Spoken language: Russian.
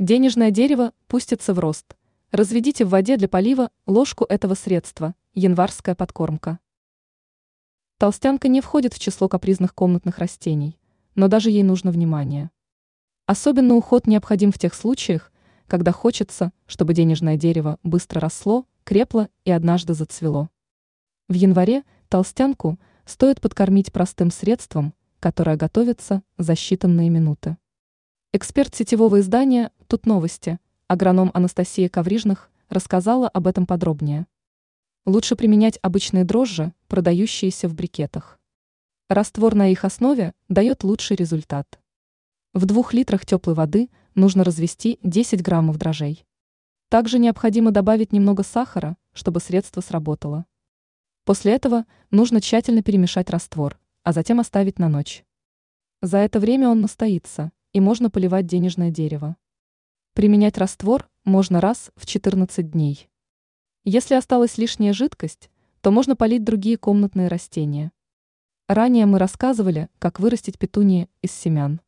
Денежное дерево пустится в рост. Разведите в воде для полива ложку этого средства. Январская подкормка. Толстянка не входит в число капризных комнатных растений, но даже ей нужно внимание. Особенно уход необходим в тех случаях, когда хочется, чтобы денежное дерево быстро росло, крепло и однажды зацвело. В январе толстянку стоит подкормить простым средством, которое готовится за считанные минуты. Эксперт сетевого издания «Тут новости», агроном Анастасия Коврижных, рассказала об этом подробнее. Лучше применять обычные дрожжи, продающиеся в брикетах. Раствор на их основе дает лучший результат. В 2 литрах теплой воды нужно развести 10 граммов дрожжей. Также необходимо добавить немного сахара, чтобы средство сработало. После этого нужно тщательно перемешать раствор, а затем оставить на ночь. За это время он настоится, и можно поливать денежное дерево. Применять раствор можно раз в 14 дней. Если осталась лишняя жидкость, то можно полить другие комнатные растения. Ранее мы рассказывали, как вырастить петунии из семян.